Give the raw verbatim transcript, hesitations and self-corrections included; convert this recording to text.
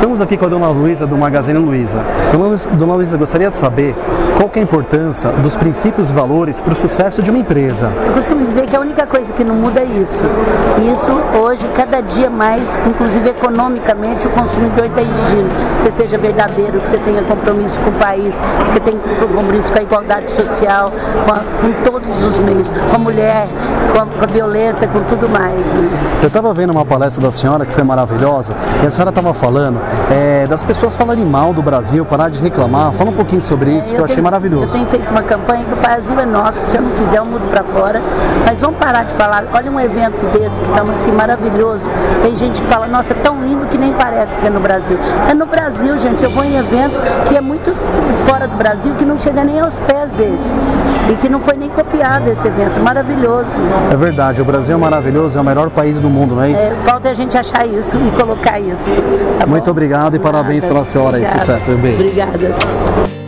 Estamos aqui com a Dona Luiza do Magazine Luiza. Dona Luiza, gostaria de saber qual que é a importância dos princípios e valores para o sucesso de uma empresa. Eu costumo dizer que a única coisa que não muda é isso. Isso hoje, cada dia mais, inclusive economicamente, o consumidor está exigindo que você seja verdadeiro, que você tenha compromisso com o país, que você tenha compromisso com a igualdade social, com, a, com todos os meios, com a mulher, com a, com a violência, com tudo mais. Eu estava vendo uma palestra da senhora que foi maravilhosa e a senhora estava falando É, das pessoas falarem mal do Brasil, parar de reclamar. Fala um pouquinho sobre isso, é, eu que eu tenho, achei maravilhoso. Eu tenho feito uma campanha que o Brasil é nosso, se eu não quiser eu mudo para fora, mas vamos parar de falar. Olha um evento desse que estamos aqui, maravilhoso, tem gente que fala, nossa, é tão lindo que nem parece que é no Brasil. É no Brasil, gente, eu vou em eventos que é muito fora do Brasil, que não chega nem aos pés desse, e que não foi nem copiado esse evento, maravilhoso. É verdade, o Brasil é maravilhoso, é o melhor país do mundo, não é isso? É, falta a gente achar isso e colocar isso, tá bom? Muito obrigado e parabéns pela senhora e sucesso. Um beijo. Obrigada.